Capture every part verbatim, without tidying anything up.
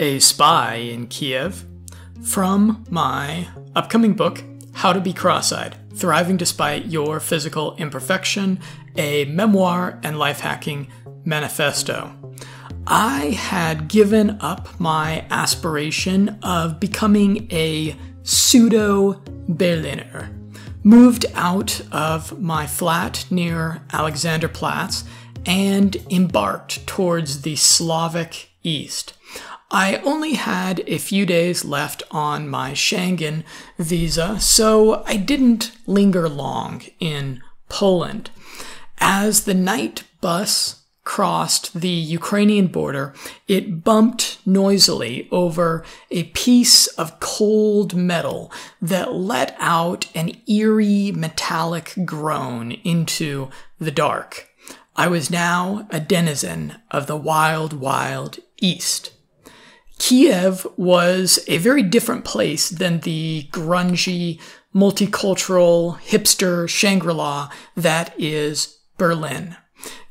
A Spy in Kiev, from my upcoming book, How to Be Cross-Eyed, Thriving Despite Your Physical Imperfection, a memoir and life-hacking manifesto. I had given up my aspiration of becoming a pseudo-Berliner, moved out of my flat near Alexanderplatz, and embarked towards the Slavic East. I only had a few days left on my Schengen visa, so I didn't linger long in Poland. As the night bus crossed the Ukrainian border, it bumped noisily over a piece of cold metal that let out an eerie metallic groan into the dark. I was now a denizen of the wild, wild East. Kiev was a very different place than the grungy, multicultural, hipster Shangri-La that is Berlin.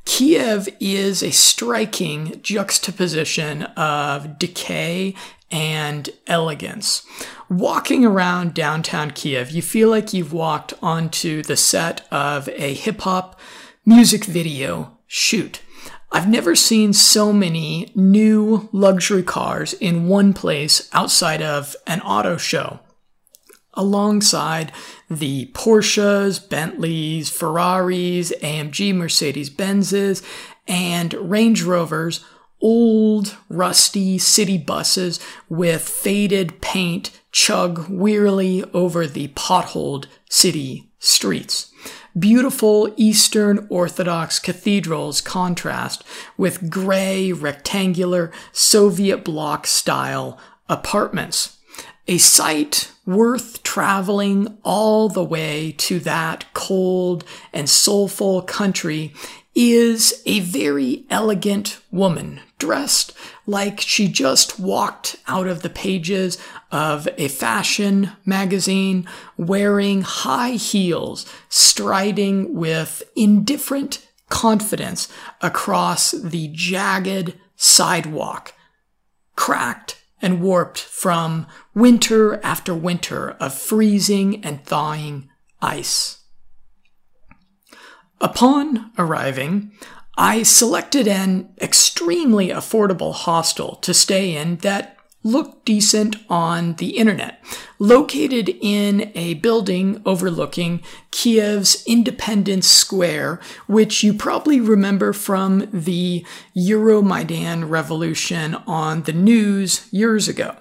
Kiev is a striking juxtaposition of decay and elegance. Walking around downtown Kiev, you feel like you've walked onto the set of a hip-hop music video shoot. I've never seen so many new luxury cars in one place outside of an auto show, alongside the Porsches, Bentleys, Ferraris, A M G, Mercedes-Benzes, and Range Rovers, old, rusty city buses with faded paint chug wearily over the potholed city streets. Beautiful Eastern Orthodox cathedrals contrast with gray, rectangular, Soviet bloc-style apartments. A sight worth traveling all the way to that cold and soulful country is a very elegant woman, dressed like she just walked out of the pages of a fashion magazine, wearing high heels, striding with indifferent confidence across the jagged sidewalk, cracked and warped from winter after winter of freezing and thawing ice. Upon arriving, I selected an extremely affordable hostel to stay in that looked decent on the internet, located in a building overlooking Kiev's Independence Square, which you probably remember from the Euromaidan revolution on the news years ago.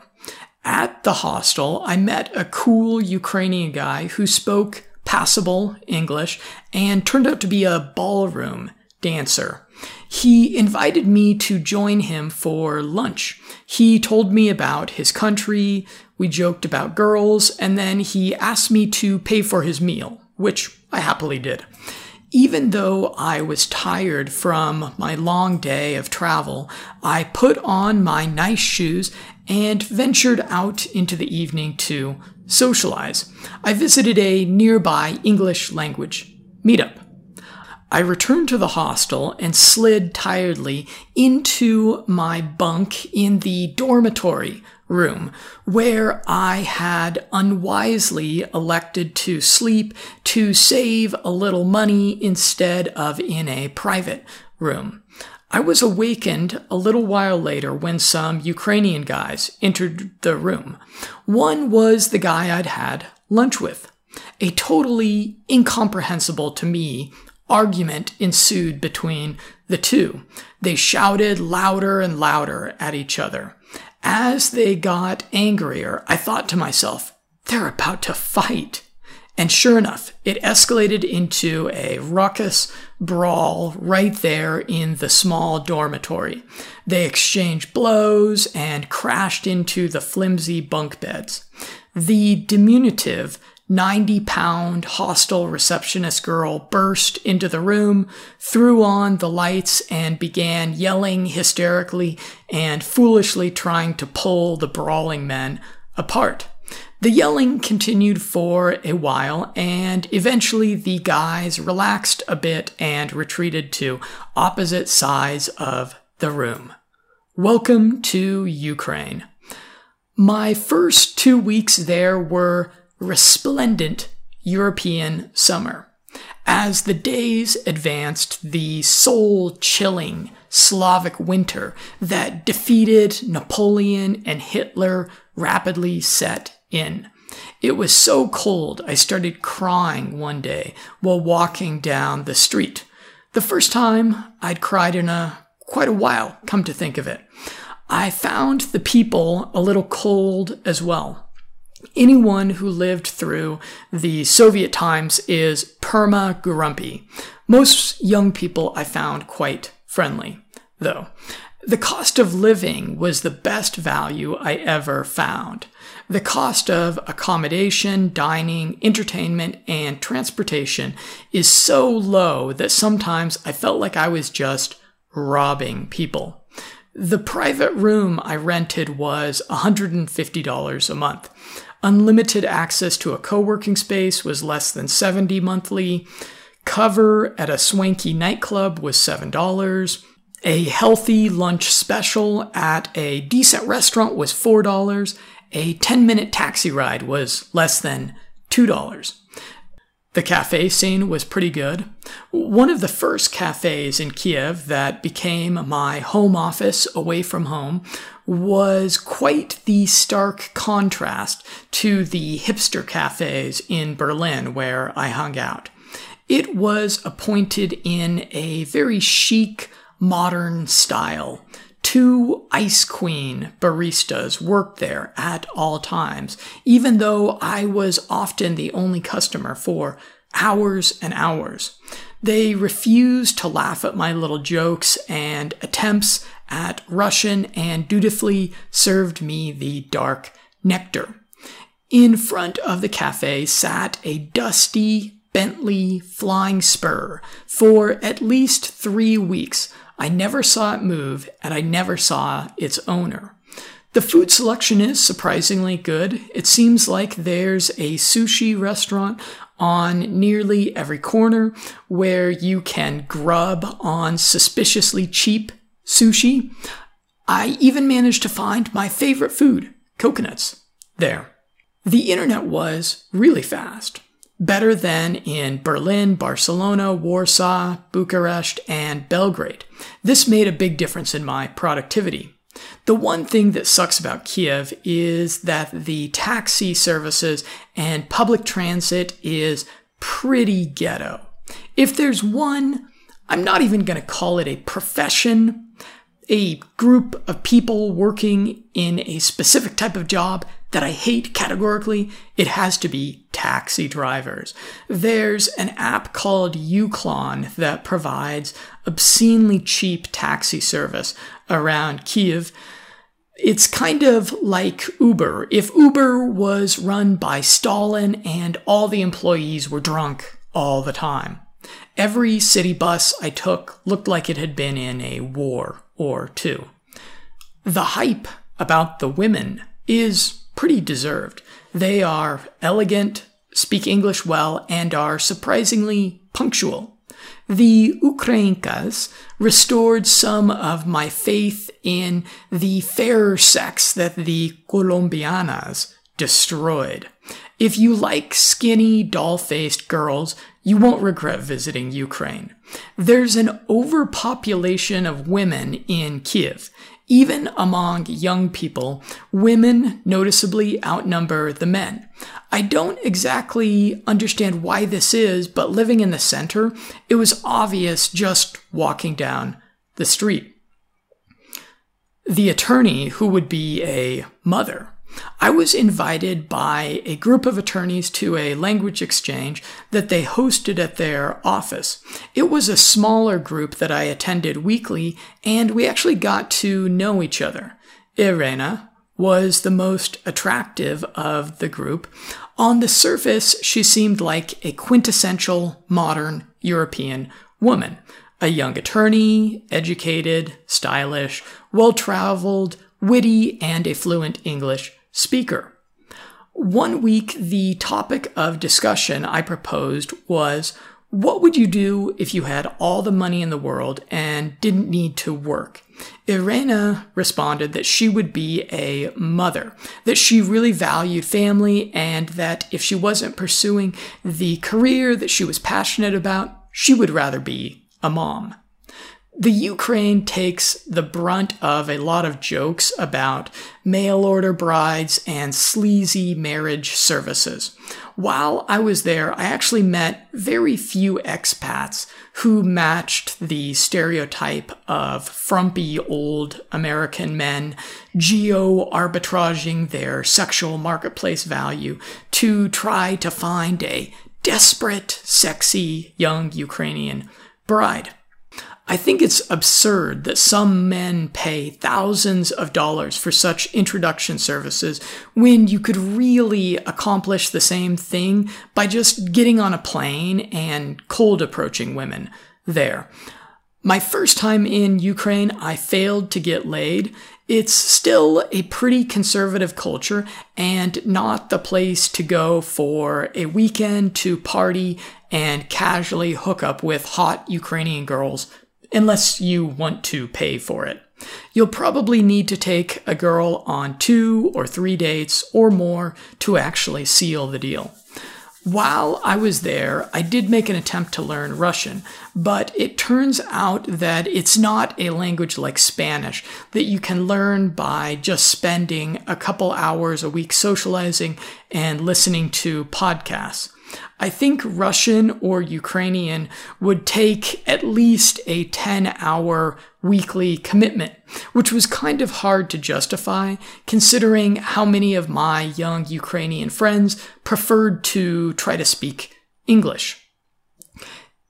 At the hostel, I met a cool Ukrainian guy who spoke passable English and turned out to be a ballroom dancer. He invited me to join him for lunch. He told me about his country, we joked about girls, and then he asked me to pay for his meal, which I happily did. Even though I was tired from my long day of travel, I put on my nice shoes and ventured out into the evening to socialize. I visited a nearby English language meetup. I returned to the hostel and slid tiredly into my bunk in the dormitory room, where I had unwisely elected to sleep to save a little money instead of in a private room. I was awakened a little while later when some Ukrainian guys entered the room. One was the guy I'd had lunch with. A totally incomprehensible to me argument ensued between the two. They shouted louder and louder at each other. As they got angrier, I thought to myself, they're about to fight. And sure enough, it escalated into a raucous brawl right there in the small dormitory. They exchanged blows and crashed into the flimsy bunk beds. The diminutive ninety-pound hostel receptionist girl burst into the room, threw on the lights, and began yelling hysterically and foolishly trying to pull the brawling men apart. The yelling continued for a while, and eventually the guys relaxed a bit and retreated to opposite sides of the room. Welcome to Ukraine. My first two weeks there were resplendent European summer. As the days advanced, the soul-chilling Slavic winter that defeated Napoleon and Hitler rapidly set in. It was so cold I started crying one day while walking down the street. The first time I'd cried in a quite a while, come to think of it. I found the people a little cold as well. Anyone who lived through the Soviet times is perma-grumpy. Most young people I found quite friendly, though. The cost of living was the best value I ever found. The cost of accommodation, dining, entertainment, and transportation is so low that sometimes I felt like I was just robbing people. The private room I rented was one hundred fifty dollars a month. Unlimited access to a co-working space was less than seventy dollars monthly. Cover at a swanky nightclub was seven dollars. A healthy lunch special at a decent restaurant was four dollars. A ten-minute taxi ride was less than two dollars. The cafe scene was pretty good. One of the first cafes in Kiev that became my home office away from home was quite the stark contrast to the hipster cafes in Berlin where I hung out. It was appointed in a very chic, modern style. Two Ice Queen baristas worked there at all times, even though I was often the only customer for hours and hours. They refused to laugh at my little jokes and attempts at Russian and dutifully served me the dark nectar. In front of the cafe sat a dusty Bentley Flying Spur for at least three weeks. I never saw it move, and I never saw its owner. The food selection is surprisingly good. It seems like there's a sushi restaurant on nearly every corner where you can grub on suspiciously cheap sushi. I even managed to find my favorite food, coconuts, there. The internet was really fast. Better than in Berlin, Barcelona, Warsaw, Bucharest, and Belgrade. This made a big difference in my productivity. The one thing that sucks about Kiev is that the taxi services and public transit is pretty ghetto. If there's one, I'm not even going to call it a profession, a group of people working in a specific type of job that I hate categorically, it has to be taxi drivers. There's an app called Uklon that provides obscenely cheap taxi service around Kiev. It's kind of like Uber. If Uber was run by Stalin and all the employees were drunk all the time. Every city bus I took looked like it had been in a war or two. The hype about the women is pretty deserved. They are elegant, speak English well, and are surprisingly punctual. The Ukrainkas restored some of my faith in the fairer sex that the Colombianas destroyed. If you like skinny, doll-faced girls, you won't regret visiting Ukraine. There's an overpopulation of women in Kiev. Even among young people, women noticeably outnumber the men. I don't exactly understand why this is, but living in the center, it was obvious just walking down the street. The attorney, who would be a mother, I was invited by a group of attorneys to a language exchange that they hosted at their office. It was a smaller group that I attended weekly, and we actually got to know each other. Irena was the most attractive of the group. On the surface, she seemed like a quintessential modern European woman. A young attorney, educated, stylish, well-traveled, witty, and a fluent English speaker. One week, the topic of discussion I proposed was What would you do if you had all the money in the world and didn't need to work? Irena responded that she would be a mother, that she really valued family, and that if she wasn't pursuing the career that she was passionate about, she would rather be a mom. The Ukraine takes the brunt of a lot of jokes about mail-order brides and sleazy marriage services. While I was there, I actually met very few expats who matched the stereotype of frumpy old American men geo-arbitraging their sexual marketplace value to try to find a desperate, sexy, young Ukrainian bride. I think it's absurd that some men pay thousands of dollars for such introduction services when you could really accomplish the same thing by just getting on a plane and cold approaching women there. My first time in Ukraine, I failed to get laid. It's still a pretty conservative culture and not the place to go for a weekend to party and casually hook up with hot Ukrainian girls unless you want to pay for it. You'll probably need to take a girl on two or three dates or more to actually seal the deal. While I was there, I did make an attempt to learn Russian, but it turns out that it's not a language like Spanish that you can learn by just spending a couple hours a week socializing and listening to podcasts. I think Russian or Ukrainian would take at least a ten-hour weekly commitment, which was kind of hard to justify, considering how many of my young Ukrainian friends preferred to try to speak English.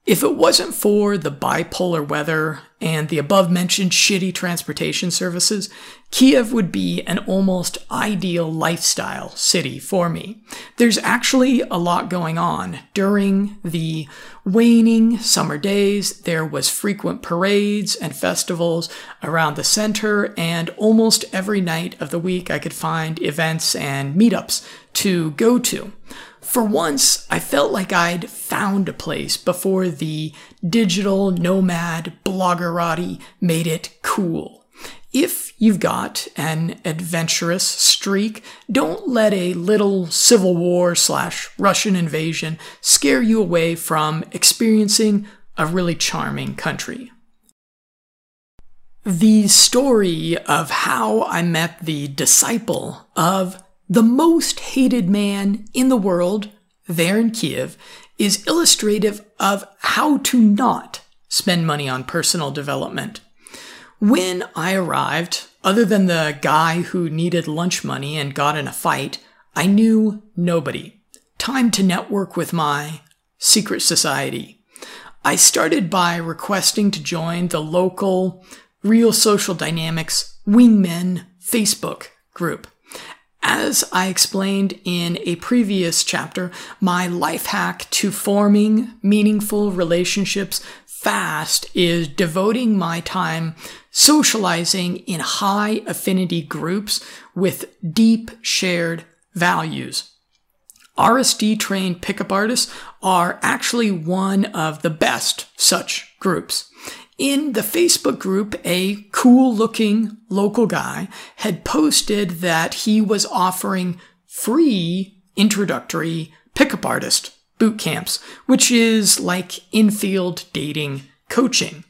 If it wasn't for the bipolar weather and the above-mentioned shitty transportation services, Kiev would be an almost ideal lifestyle city for me. There's actually a lot going on. During the waning summer days, there was frequent parades and festivals around the center, and almost every night of the week I could find events and meetups to go to. For once, I felt like I'd found a place before the digital nomad bloggerati made it cool. If you've got an adventurous streak, don't let a little civil war slash Russian invasion scare you away from experiencing a really charming country. The story of how I met the disciple of the most hated man in the world, there in Kiev, is illustrative of how to not spend money on personal development. When I arrived, other than the guy who needed lunch money and got in a fight, I knew nobody. Time to network with my secret society. I started by requesting to join the local Real Social Dynamics Wingmen Facebook group. As I explained in a previous chapter, my life hack to forming meaningful relationships fast is devoting my time socializing in high affinity groups with deep shared values. R S D-trained pickup artists are actually one of the best such groups. In the Facebook group, a cool-looking local guy had posted that he was offering free introductory pickup artist boot camps, which is like in-field dating coaching.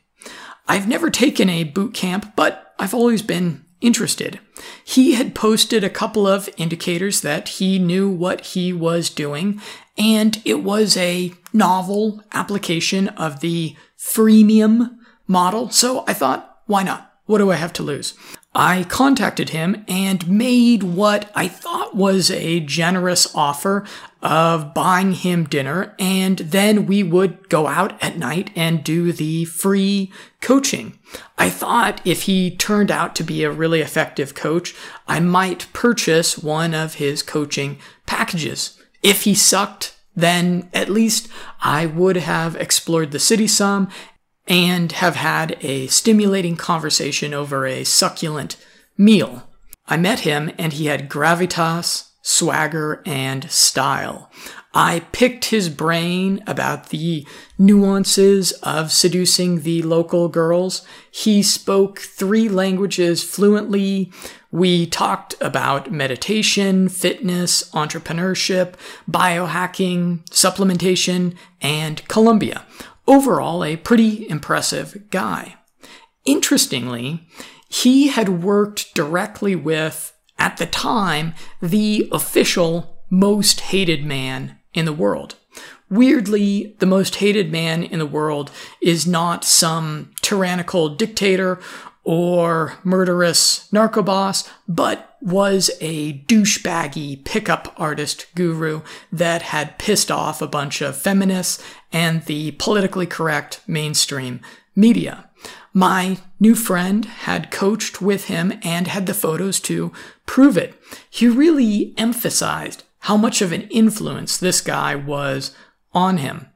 I've never taken a boot camp, but I've always been interested. He had posted a couple of indicators that he knew what he was doing, and it was a novel application of the freemium model, so I thought, why not? What do I have to lose? I contacted him and made what I thought was a generous offer of buying him dinner, and then we would go out at night and do the free coaching. I thought if he turned out to be a really effective coach, I might purchase one of his coaching packages. If he sucked, then at least I would have explored the city some and have had a stimulating conversation over a succulent meal. I met him, and he had gravitas swagger, and style. I picked his brain about the nuances of seducing the local girls. He spoke three languages fluently. We talked about meditation, fitness, entrepreneurship, biohacking, supplementation, and Colombia. Overall, a pretty impressive guy. Interestingly, he had worked directly with, at the time, the official most hated man in the world. Weirdly, the most hated man in the world is not some tyrannical dictator or murderous narco boss, but was a douchebaggy pickup artist guru that had pissed off a bunch of feminists and the politically correct mainstream media. My new friend had coached with him and had the photos to prove it. He really emphasized how much of an influence this guy was on him.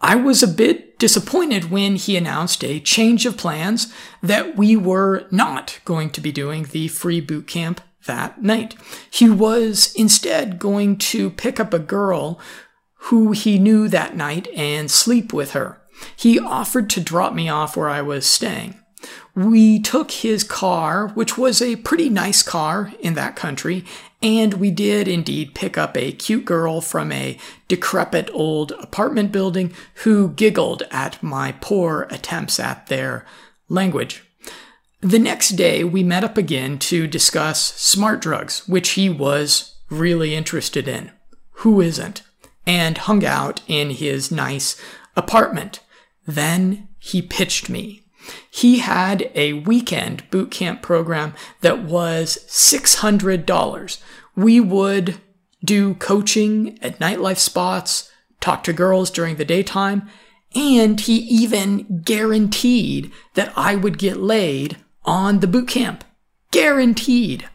I was a bit disappointed when he announced a change of plans that we were not going to be doing the free boot camp that night. He was instead going to pick up a girl who he knew that night and sleep with her. He offered to drop me off where I was staying. We took his car, which was a pretty nice car in that country, and we did indeed pick up a cute girl from a decrepit old apartment building who giggled at my poor attempts at their language. The next day, we met up again to discuss smart drugs, which he was really interested in. Who isn't? And hung out in his nice apartment. Then he pitched me. He had a weekend boot camp program that was six hundred dollars. We would do coaching at nightlife spots, talk to girls during the daytime, and he even guaranteed that I would get laid on the boot camp. Guaranteed.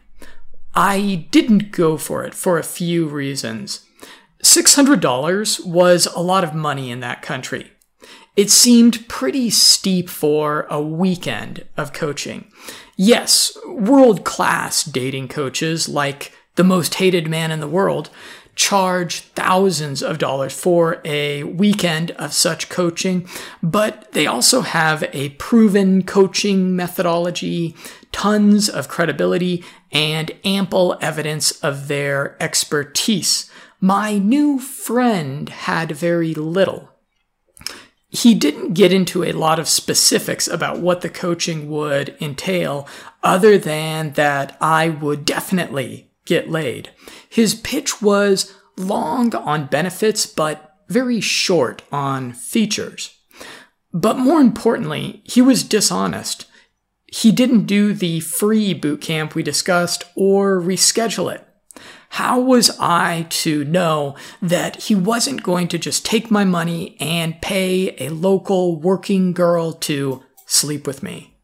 I didn't go for it for a few reasons. six hundred dollars was a lot of money in that country. It seemed pretty steep for a weekend of coaching. Yes, world-class dating coaches, like the most hated man in the world, charge thousands of dollars for a weekend of such coaching, but they also have a proven coaching methodology, tons of credibility, and ample evidence of their expertise. My new friend had very little. He didn't get into a lot of specifics about what the coaching would entail, other than that I would definitely get laid. His pitch was long on benefits, but very short on features. But more importantly, he was dishonest. He didn't do the free boot camp we discussed or reschedule it. How was I to know that he wasn't going to just take my money and pay a local working girl to sleep with me?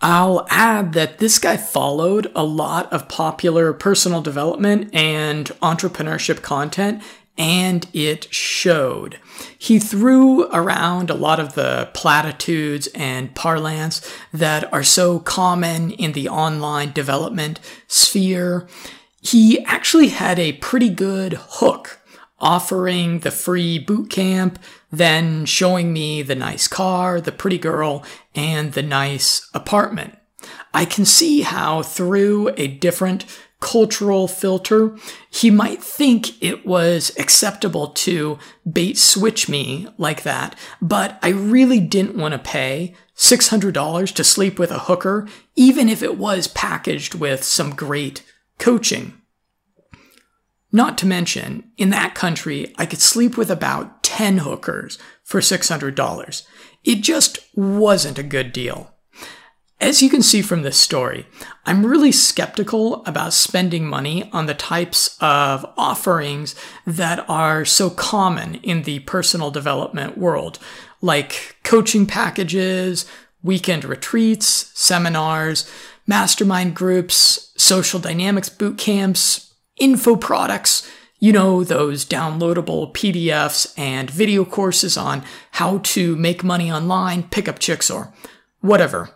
I'll add that this guy followed a lot of popular personal development and entrepreneurship content, and it showed. He threw around a lot of the platitudes and parlance that are so common in the online development sphere. He actually had a pretty good hook, offering the free boot camp, then showing me the nice car, the pretty girl, and the nice apartment. I can see how, through a different cultural filter, he might think it was acceptable to bait switch me like that, but I really didn't want to pay six hundred dollars to sleep with a hooker, even if it was packaged with some great coaching. Not to mention, in that country, I could sleep with about ten hookers for six hundred dollars. It just wasn't a good deal. As you can see from this story, I'm really skeptical about spending money on the types of offerings that are so common in the personal development world, like coaching packages, weekend retreats, seminars, mastermind groups, social dynamics boot camps, info products, you know, those downloadable P D Fs and video courses on how to make money online, pick up chicks, or whatever.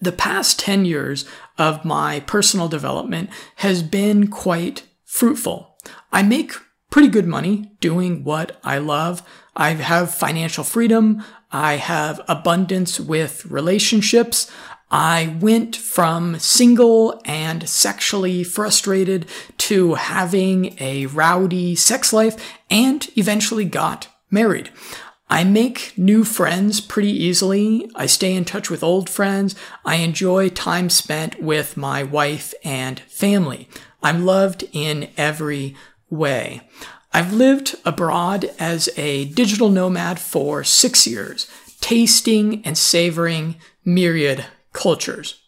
the past ten years of my personal development has been quite fruitful. I make pretty good money doing what I love. I have financial freedom. I have abundance with relationships. I went from single and sexually frustrated to having a rowdy sex life and eventually got married. I make new friends pretty easily. I stay in touch with old friends. I enjoy time spent with my wife and family. I'm loved in every way. I've lived abroad as a digital nomad for six years, tasting and savoring myriad cultures.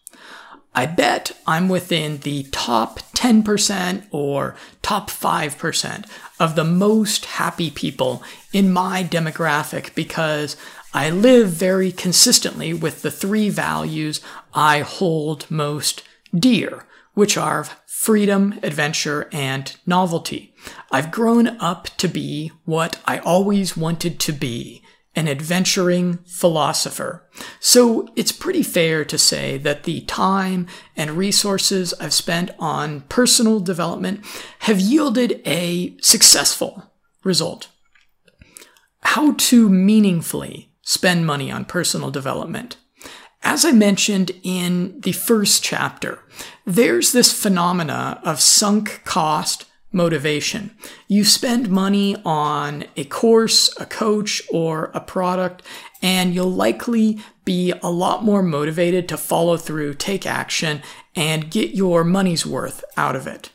I bet I'm within the top ten percent or top five percent of the most happy people in my demographic because I live very consistently with the three values I hold most dear, which are freedom, adventure, and novelty. I've grown up to be what I always wanted to be, an adventuring philosopher. So it's pretty fair to say that the time and resources I've spent on personal development have yielded a successful result. How to meaningfully spend money on personal development. As I mentioned in the first chapter, there's this phenomena of sunk cost motivation. You spend money on a course, a coach, or a product, and you'll likely be a lot more motivated to follow through, take action, and get your money's worth out of it.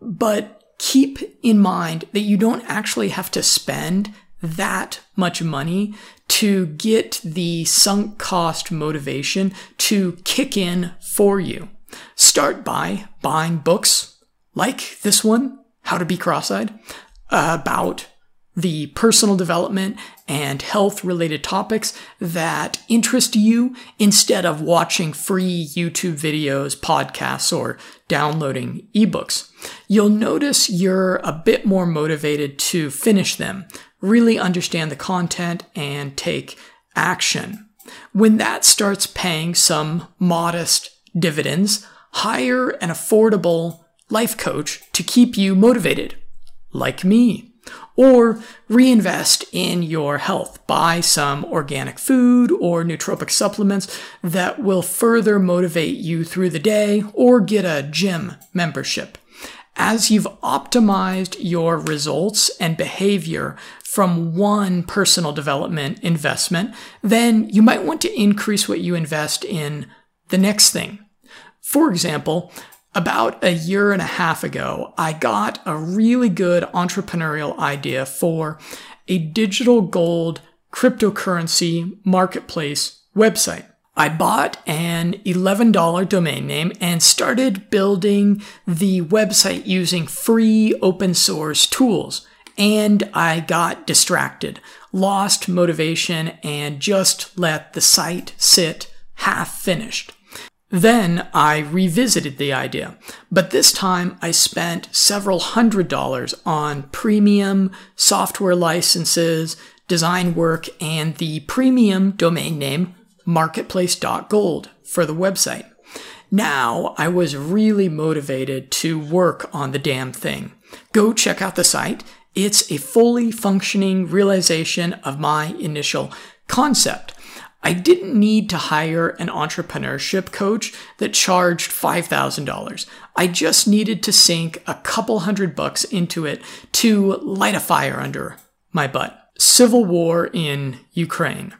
But keep in mind that you don't actually have to spend that much money to get the sunk cost motivation to kick in for you. Start by buying books like this one, How to Be Cross-Eyed, about the personal development and health-related topics that interest you instead of watching free YouTube videos, podcasts, or downloading ebooks. You'll notice you're a bit more motivated to finish them, really understand the content, and take action. When that starts paying some modest dividends, hire an affordable life coach to keep you motivated, like me. Or reinvest in your health. Buy some organic food or nootropic supplements that will further motivate you through the day, or get a gym membership. As you've optimized your results and behavior from one personal development investment, then you might want to increase what you invest in the next thing. For example, about a year and a half ago, I got a really good entrepreneurial idea for a digital gold cryptocurrency marketplace website. I bought an eleven dollar domain name and started building the website using free open source tools. And I got distracted, lost motivation, and just let the site sit half finished. Then I revisited the idea, but this time I spent several hundred dollars on premium software licenses, design work, and the premium domain name marketplace dot gold for the website. Now I was really motivated to work on the damn thing. Go check out the site. It's a fully functioning realization of my initial concept. I didn't need to hire an entrepreneurship coach that charged five thousand dollars. I just needed to sink a couple hundred bucks into it to light a fire under my butt. Civil war in Ukraine.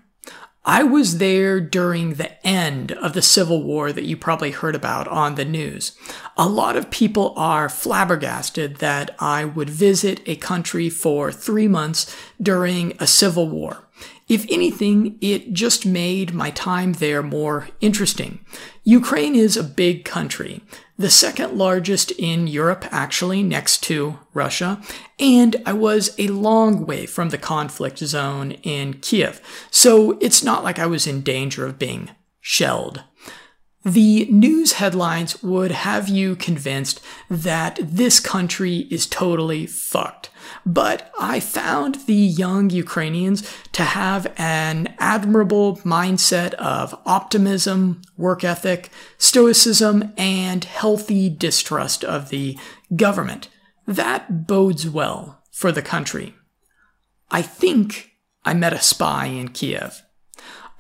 I was there during the end of the civil war that you probably heard about on the news. A lot of people are flabbergasted that I would visit a country for three months during a civil war. If anything, it just made my time there more interesting. Ukraine is a big country, the second largest in Europe, actually, next to Russia, and I was a long way from the conflict zone in Kiev, so it's not like I was in danger of being shelled. The news headlines would have you convinced that this country is totally fucked. But I found the young Ukrainians to have an admirable mindset of optimism, work ethic, stoicism, and healthy distrust of the government. That bodes well for the country. I think I met a spy in Kiev.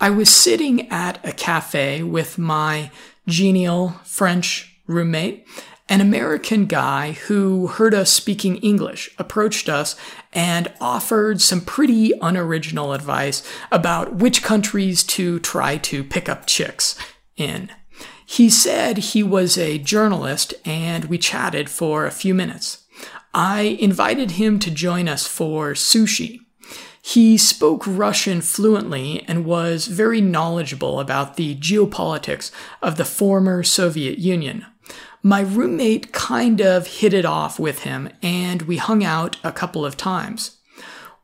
I was sitting at a cafe with my genial French roommate. An American guy who heard us speaking English approached us and offered some pretty unoriginal advice about which countries to try to pick up chicks in. He said he was a journalist, and we chatted for a few minutes. I invited him to join us for sushi. He spoke Russian fluently and was very knowledgeable about the geopolitics of the former Soviet Union. My roommate kind of hit it off with him, and we hung out a couple of times.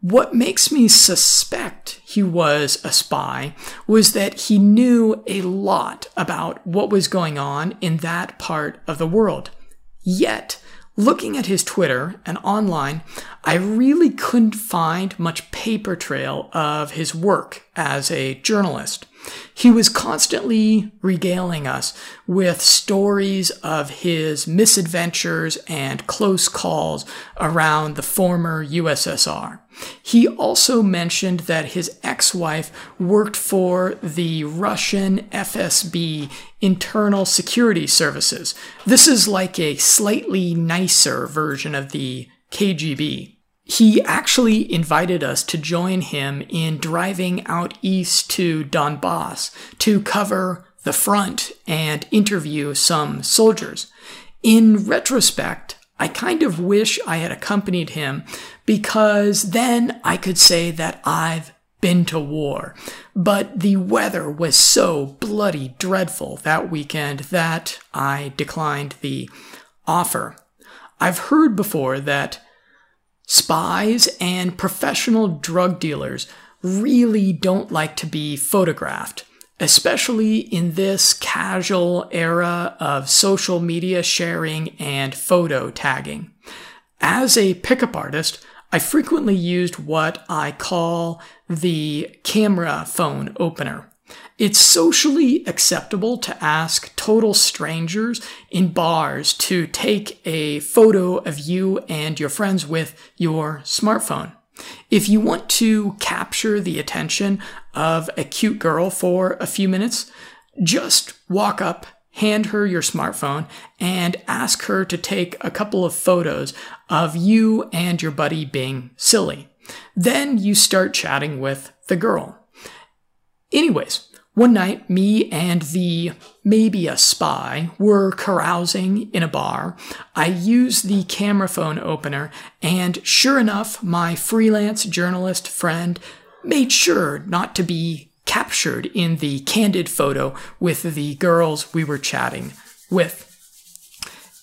What makes me suspect he was a spy was that he knew a lot about what was going on in that part of the world. Yet, looking at his Twitter and online, I really couldn't find much paper trail of his work as a journalist. He was constantly regaling us with stories of his misadventures and close calls around the former U S S R. He also mentioned that his ex-wife worked for the Russian F S B Internal Security Services. This is like a slightly nicer version of the K G B. He actually invited us to join him in driving out east to Donbas to cover the front and interview some soldiers. In retrospect, I kind of wish I had accompanied him, because then I could say that I've been to war. But the weather was so bloody dreadful that weekend that I declined the offer. I've heard before that spies and professional drug dealers really don't like to be photographed, especially in this casual era of social media sharing and photo tagging. As a pickup artist, I frequently used what I call the camera phone opener. It's socially acceptable to ask total strangers in bars to take a photo of you and your friends with your smartphone. If you want to capture the attention of a cute girl for a few minutes, just walk up, hand her your smartphone, and ask her to take a couple of photos of you and your buddy being silly. Then you start chatting with the girl. Anyways, one night, me and the maybe a spy were carousing in a bar. I used the camera phone opener, and sure enough, my freelance journalist friend made sure not to be captured in the candid photo with the girls we were chatting with.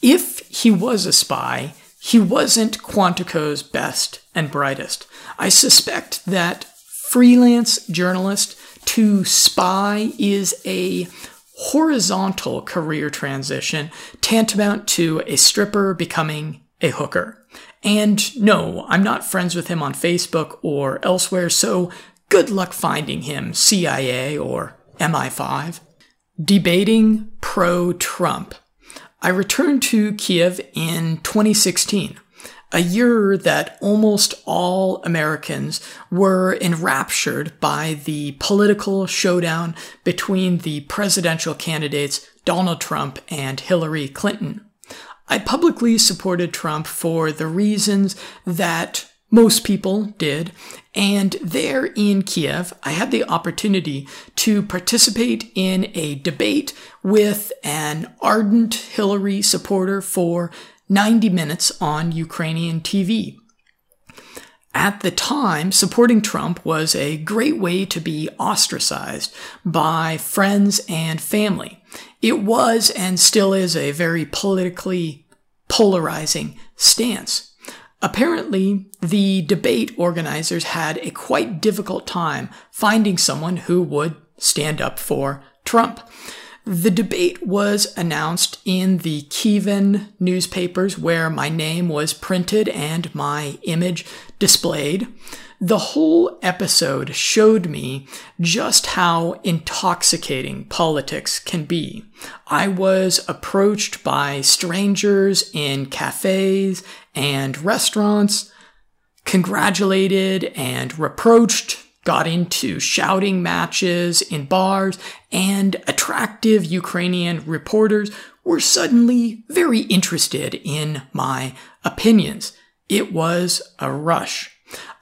If he was a spy, he wasn't Quantico's best and brightest. I suspect that freelance journalist to spy is a horizontal career transition tantamount to a stripper becoming a hooker. And no, I'm not friends with him on Facebook or elsewhere, so good luck finding him, C I A or M I five. Debating pro-Trump. I returned to Kiev in twenty sixteen. A year that almost all Americans were enraptured by the political showdown between the presidential candidates Donald Trump and Hillary Clinton. I publicly supported Trump for the reasons that most people did, and there in Kiev, I had the opportunity to participate in a debate with an ardent Hillary supporter for ninety minutes on Ukrainian T V. At the time, supporting Trump was a great way to be ostracized by friends and family. It was and still is a very politically polarizing stance. Apparently, the debate organizers had a quite difficult time finding someone who would stand up for Trump. The debate was announced in the Kievan newspapers, where my name was printed and my image displayed. The whole episode showed me just how intoxicating politics can be. I was approached by strangers in cafes and restaurants, congratulated and reproached, got into shouting matches in bars, and attractive Ukrainian reporters were suddenly very interested in my opinions. It was a rush.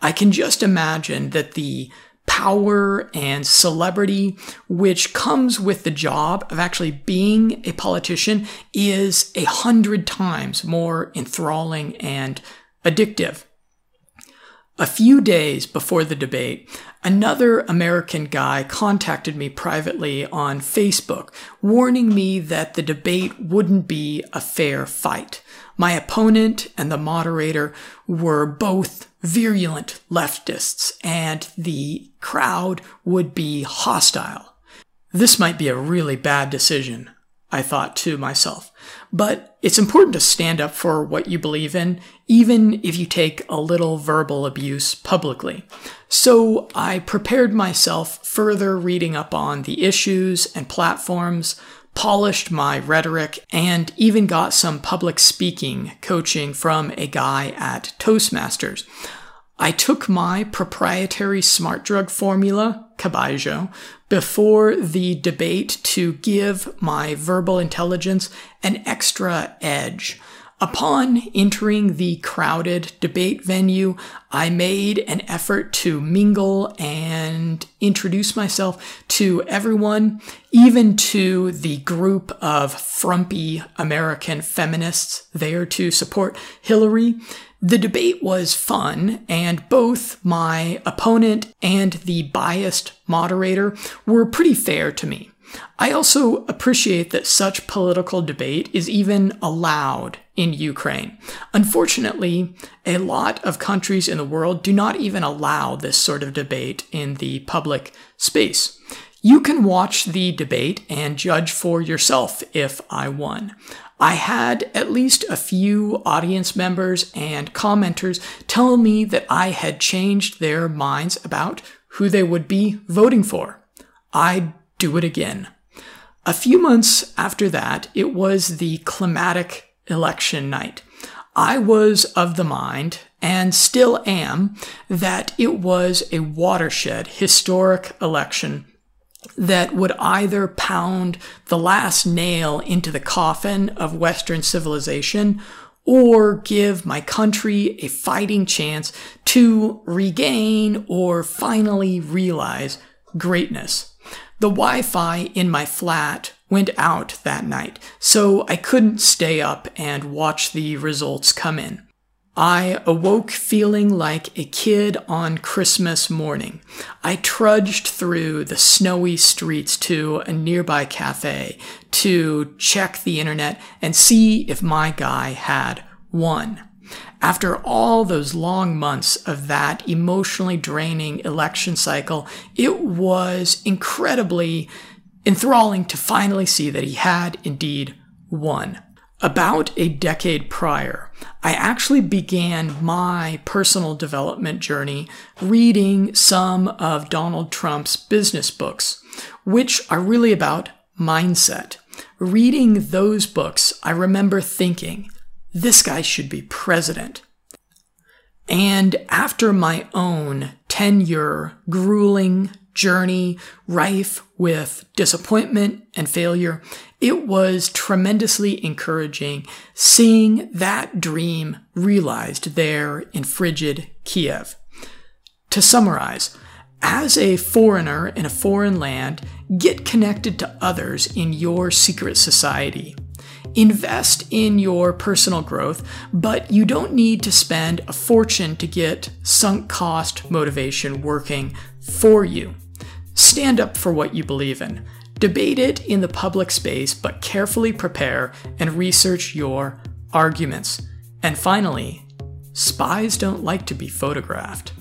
I can just imagine that the power and celebrity which comes with the job of actually being a politician is a hundred times more enthralling and addictive. A few days before the debate, another American guy contacted me privately on Facebook, warning me that the debate wouldn't be a fair fight. My opponent and the moderator were both virulent leftists, and the crowd would be hostile. This might be a really bad decision, I thought to myself. But it's important to stand up for what you believe in, even if you take a little verbal abuse publicly. So I prepared myself further, reading up on the issues and platforms, polished my rhetoric, and even got some public speaking coaching from a guy at Toastmasters. I took my proprietary smart drug formula, Kabaijo, before the debate to give my verbal intelligence an extra edge. Upon entering the crowded debate venue, I made an effort to mingle and introduce myself to everyone, even to the group of frumpy American feminists there to support Hillary. The debate was fun, and both my opponent and the biased moderator were pretty fair to me. I also appreciate that such political debate is even allowed in Ukraine. Unfortunately, a lot of countries in the world do not even allow this sort of debate in the public space. You can watch the debate and judge for yourself if I won. I had at least a few audience members and commenters tell me that I had changed their minds about who they would be voting for. I'd do it again. A few months after that, it was the climatic election night. I was of the mind, and still am, that it was a watershed, historic election that would either pound the last nail into the coffin of Western civilization or give my country a fighting chance to regain or finally realize greatness. The Wi-Fi in my flat went out that night, so I couldn't stay up and watch the results come in. I awoke feeling like a kid on Christmas morning. I trudged through the snowy streets to a nearby cafe to check the internet and see if my guy had won. After all those long months of that emotionally draining election cycle, it was incredibly enthralling to finally see that he had indeed won. About a decade prior, I actually began my personal development journey reading some of Donald Trump's business books, which are really about mindset. Reading those books, I remember thinking, this guy should be president. And after my own ten-year grueling journey, rife with disappointment and failure, it was tremendously encouraging seeing that dream realized there in frigid Kiev. To summarize, as a foreigner in a foreign land, get connected to others in your secret society. Invest in your personal growth, but you don't need to spend a fortune to get sunk cost motivation working for you. Stand up for what you believe in. Debate it in the public space, but carefully prepare and research your arguments. And finally, spies don't like to be photographed.